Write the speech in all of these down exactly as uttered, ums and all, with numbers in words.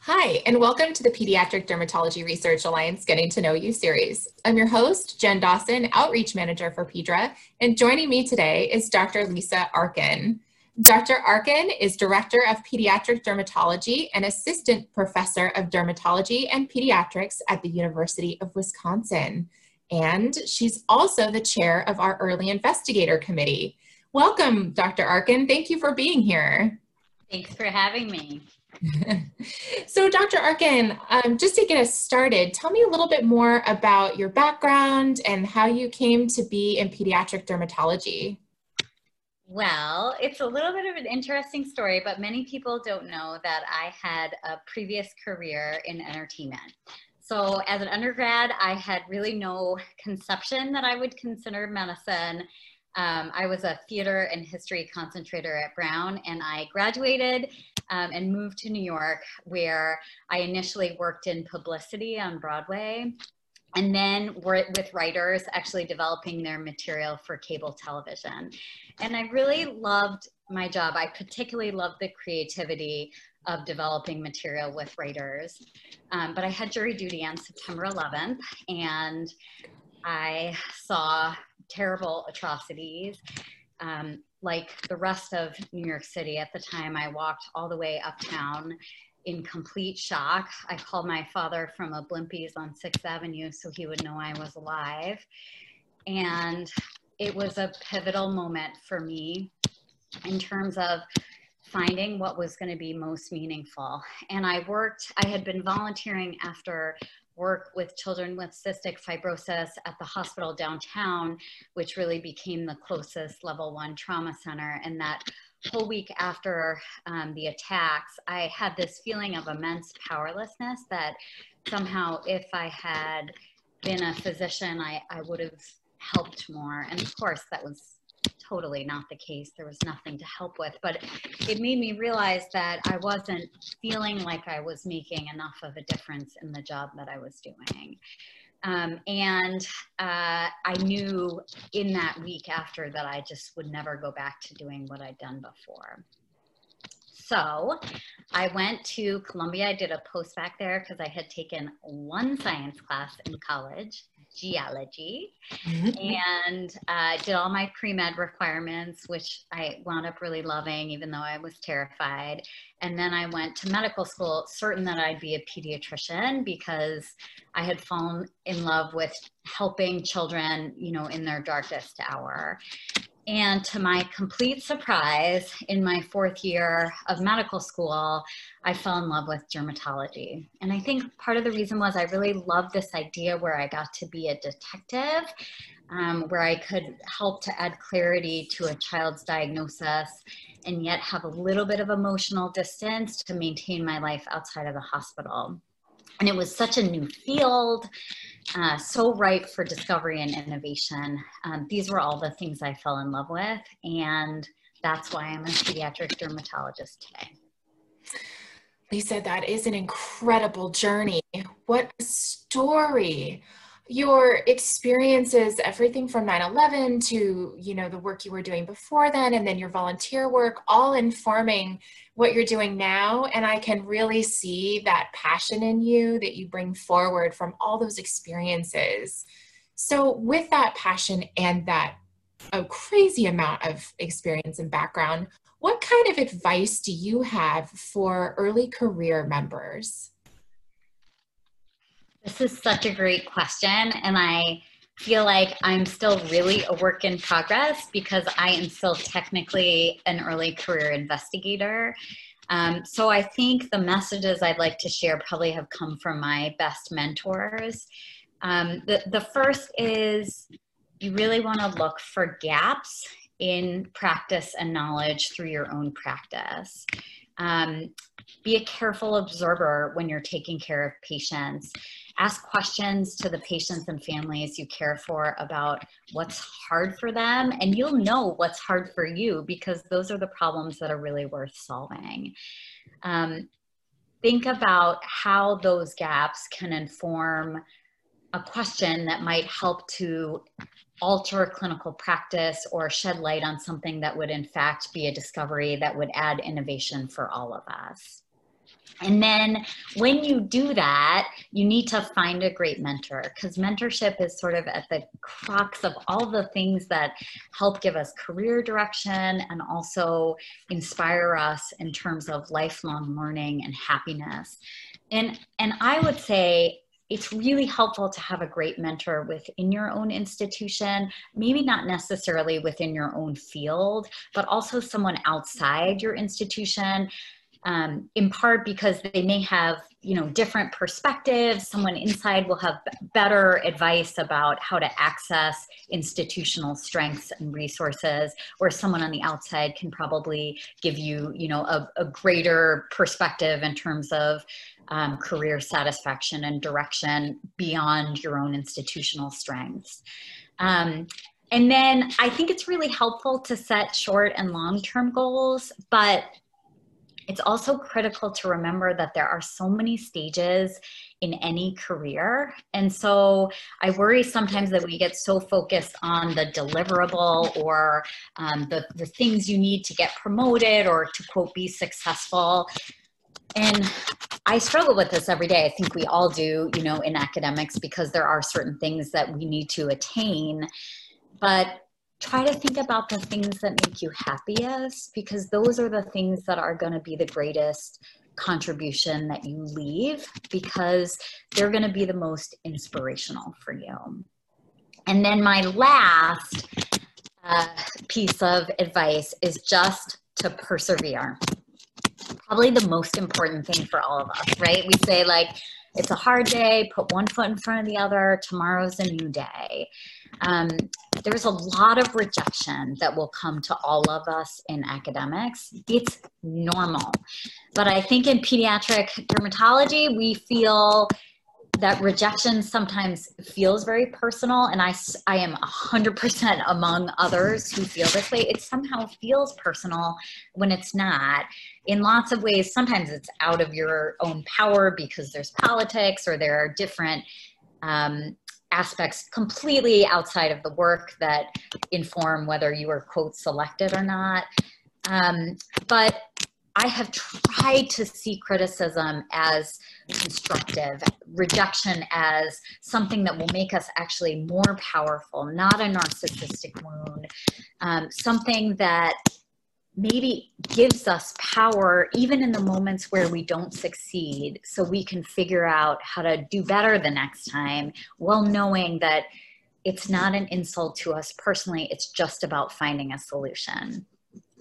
Hi, and welcome to the Pediatric Dermatology Research Alliance Getting to Know You series. I'm your host, Jen Dawson, Outreach Manager for PEDRA, and joining me today is Doctor Lisa Arkin. Doctor Arkin is Director of Pediatric Dermatology and Assistant Professor of Dermatology and Pediatrics at the University of Wisconsin. And she's also the chair of our Early Investigator Committee. Welcome, Doctor Arkin. Thank you for being here. Thanks for having me. So, Doctor Arkin, um, just to get us started, tell me a little bit more about your background and how you came to be in pediatric dermatology. Well, it's a little bit of an interesting story, but many people don't know that I had a previous career in entertainment. So as an undergrad, I had really no conception that I would consider medicine. Um, I was a theater and history concentrator at Brown, and I graduated um, and moved to New York, where I initially worked in publicity on Broadway, and then worked with writers actually developing their material for cable television. And I really loved my job. I particularly loved the creativity of developing material with writers. Um, but I had jury duty on September eleventh, and I saw terrible atrocities. Um, like the rest of New York City at the time, I walked all the way uptown in complete shock. I called my father from a Blimpies on sixth avenue so he would know I was alive. And it was a pivotal moment for me in terms of finding what was going to be most meaningful. And I worked, I had been volunteering after work with children with cystic fibrosis at the hospital downtown, which really became the closest level one trauma center. And that whole week after um, the attacks, I had this feeling of immense powerlessness that somehow if I had been a physician, I, I would have helped more. And of course, that was totally not the case. There was nothing to help with, but it made me realize that I wasn't feeling like I was making enough of a difference in the job that I was doing. Um, and uh, I knew in that week after that I just would never go back to doing what I'd done before. So I went to Columbia. I did a post back there because I had taken one science class in college, geology, mm-hmm. and uh, did all my pre-med requirements, which I wound up really loving, even though I was terrified. And then I went to medical school, certain that I'd be a pediatrician because I had fallen in love with helping children, you know, in their darkest hour. And to my complete surprise, in my fourth year of medical school, I fell in love with dermatology. And I think part of the reason was I really loved this idea where I got to be a detective, um, where I could help to add clarity to a child's diagnosis and yet have a little bit of emotional distance to maintain my life outside of the hospital. And it was such a new field, uh, so ripe for discovery and innovation. Um, these were all the things I fell in love with, and that's why I'm a pediatric dermatologist today. Lisa, that is an incredible journey. What a story. Your experiences, everything from nine eleven to, you know, the work you were doing before then, and then your volunteer work, all informing what you're doing now. And I can really see that passion in you that you bring forward from all those experiences. So with that passion and that a crazy amount of experience and background, what kind of advice do you have for early career members? This is such a great question, and I feel like I'm still really a work in progress because I am still technically an early career investigator. Um, so I think the messages I'd like to share probably have come from my best mentors. Um, the, the first is you really want to look for gaps in practice and knowledge through your own practice. Um, be a careful observer when you're taking care of patients. Ask questions to the patients and families you care for about what's hard for them, and you'll know what's hard for you because those are the problems that are really worth solving. Um, think about how those gaps can inform a question that might help to alter clinical practice or shed light on something that would in fact be a discovery that would add innovation for all of us. And then when you do that, you need to find a great mentor, because mentorship is sort of at the crux of all the things that help give us career direction and also inspire us in terms of lifelong learning and happiness. And, and I would say it's really helpful to have a great mentor within your own institution, maybe not necessarily within your own field, but also someone outside your institution. Um, in part because they may have, you know, different perspectives. Someone inside will have better advice about how to access institutional strengths and resources, where someone on the outside can probably give you, you know, a, a greater perspective in terms of um, career satisfaction and direction beyond your own institutional strengths. Um, and then I think it's really helpful to set short and long-term goals, but it's also critical to remember that there are so many stages in any career. And so I worry sometimes that we get so focused on the deliverable or um, the, the things you need to get promoted or to, quote, be successful. And I struggle with this every day. I think we all do, you know, in academics, because there are certain things that we need to attain. But try to think about the things that make you happiest, because those are the things that are going to be the greatest contribution that you leave, because they're going to be the most inspirational for you. And then my last uh, piece of advice is just to persevere. Probably the most important thing for all of us, right? We say, like, it's a hard day, put one foot in front of the other, tomorrow's a new day. Um, there's a lot of rejection that will come to all of us in academics. It's normal. But I think in pediatric dermatology, we feel that rejection sometimes feels very personal, and I, I am one hundred percent among others who feel this way. It somehow feels personal when it's not. In lots of ways, sometimes it's out of your own power because there's politics or there are different um, aspects completely outside of the work that inform whether you are, quote, selected or not. Um, but I have tried to see criticism as constructive, rejection as something that will make us actually more powerful, not a narcissistic wound, um, something that maybe gives us power even in the moments where we don't succeed, so we can figure out how to do better the next time, while knowing that it's not an insult to us personally, it's just about finding a solution.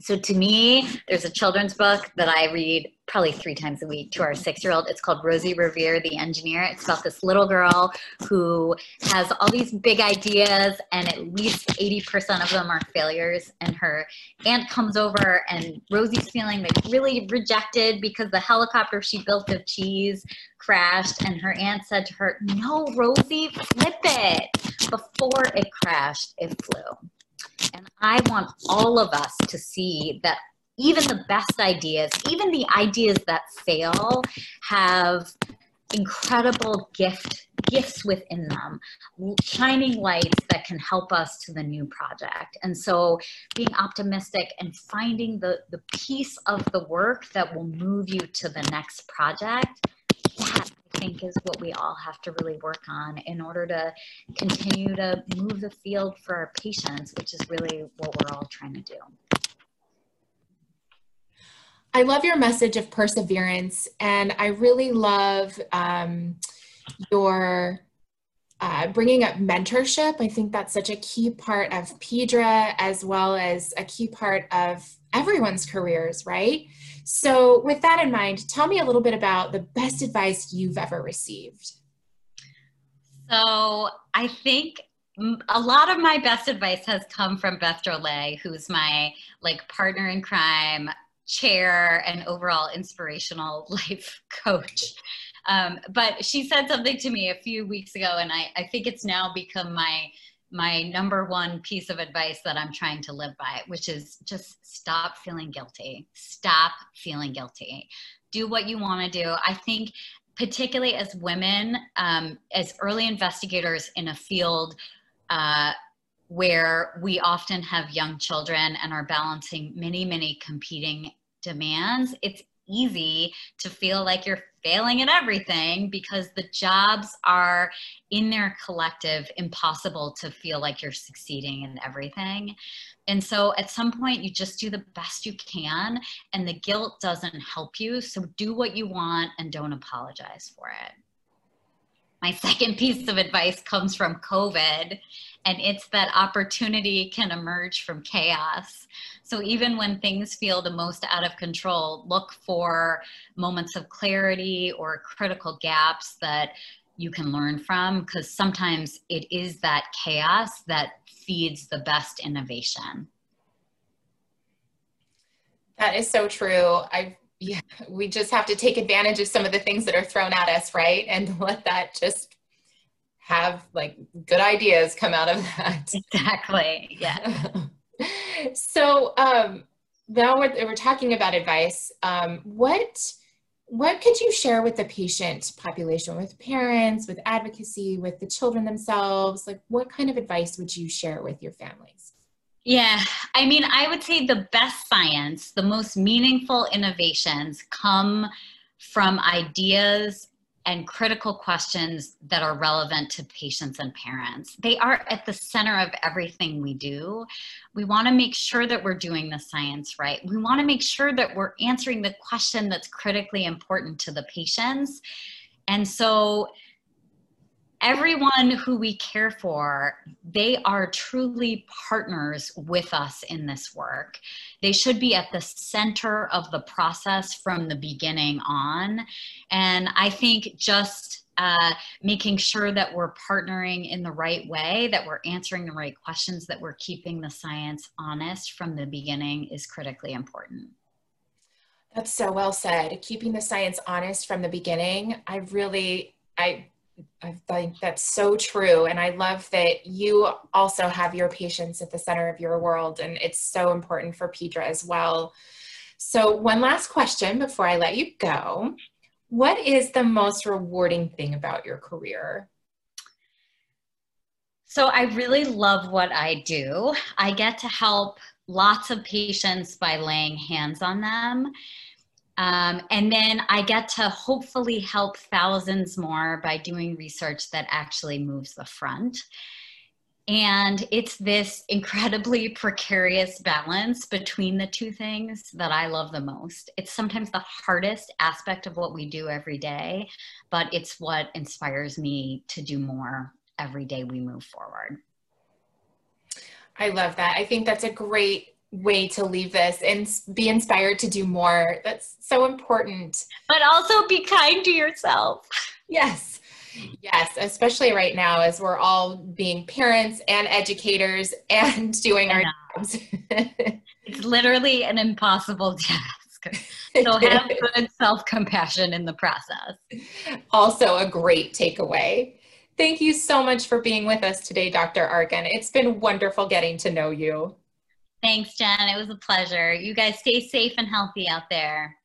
So to me, there's a children's book that I read probably three times a week to our six-year-old. It's called Rosie Revere, The Engineer. It's about this little girl who has all these big ideas, and at least eighty percent of them are failures. And her aunt comes over, and Rosie's feeling like really rejected because the helicopter she built of cheese crashed. And her aunt said to her, "No, Rosie, flip it." Before it crashed, it flew. And I want all of us to see that even the best ideas, even the ideas that fail, have incredible gift, gifts within them, shining lights that can help us to the new project. And so being optimistic and finding the, the piece of the work that will move you to the next project, that I think is what we all have to really work on in order to continue to move the field for our patients, which is really what we're all trying to do. I love your message of perseverance, and I really love um, your uh, bringing up mentorship. I think that's such a key part of PEDRA, as well as a key part of everyone's careers, right? So with that in mind, tell me a little bit about the best advice you've ever received. So I think a lot of my best advice has come from Beth Drolay, who's my, like, partner in crime, chair, and overall inspirational life coach. Um, but she said something to me a few weeks ago, and I, I think it's now become my my number one piece of advice that I'm trying to live by, which is just stop feeling guilty. Stop feeling guilty. Do what you want to do. I think particularly as women, um, as early investigators in a field uh, where we often have young children and are balancing many, many competing demands, it's easy to feel like you're failing at everything, because the jobs are in their collective impossible to feel like you're succeeding in everything. And so at some point you just do the best you can, and the guilt doesn't help you. So do what you want and don't apologize for it. My second piece of advice comes from COVID, and it's that opportunity can emerge from chaos. So even when things feel the most out of control, look for moments of clarity or critical gaps that you can learn from, because sometimes it is that chaos that feeds the best innovation. That is so true. I've Yeah, we just have to take advantage of some of the things that are thrown at us, right? And let that just have like good ideas come out of that. Exactly, yeah. So um, now we're, we're talking about advice. Um, what, what could you share with the patient population, with parents, with advocacy, with the children themselves? Like, what kind of advice would you share with your families? Yeah, I mean, I would say the best science, the most meaningful innovations come from ideas and critical questions that are relevant to patients and parents. They are at the center of everything we do. We want to make sure that we're doing the science right. We want to make sure that we're answering the question that's critically important to the patients. And so everyone who we care for, they are truly partners with us in this work. They should be at the center of the process from the beginning on. And I think just uh, making sure that we're partnering in the right way, that we're answering the right questions, that we're keeping the science honest from the beginning is critically important. That's so well said. Keeping the science honest from the beginning. I really, I... I think that's so true, and I love that you also have your patients at the center of your world, and it's so important for PEDRA as well. So one last question before I let you go. What is the most rewarding thing about your career? So I really love what I do. I get to help lots of patients by laying hands on them. Um, and then I get to hopefully help thousands more by doing research that actually moves the front. And it's this incredibly precarious balance between the two things that I love the most. It's sometimes the hardest aspect of what we do every day, but it's what inspires me to do more every day we move forward. I love that. I think that's a great way to leave this, and be inspired to do more. That's so important. But also be kind to yourself. Yes. Yes. Especially right now, as we're all being parents and educators and doing our jobs. It's literally an impossible task. So have good self-compassion in the process. Also a great takeaway. Thank you so much for being with us today, Doctor Arkin. It's been wonderful getting to know you. Thanks, Jen. It was a pleasure. You guys stay safe and healthy out there.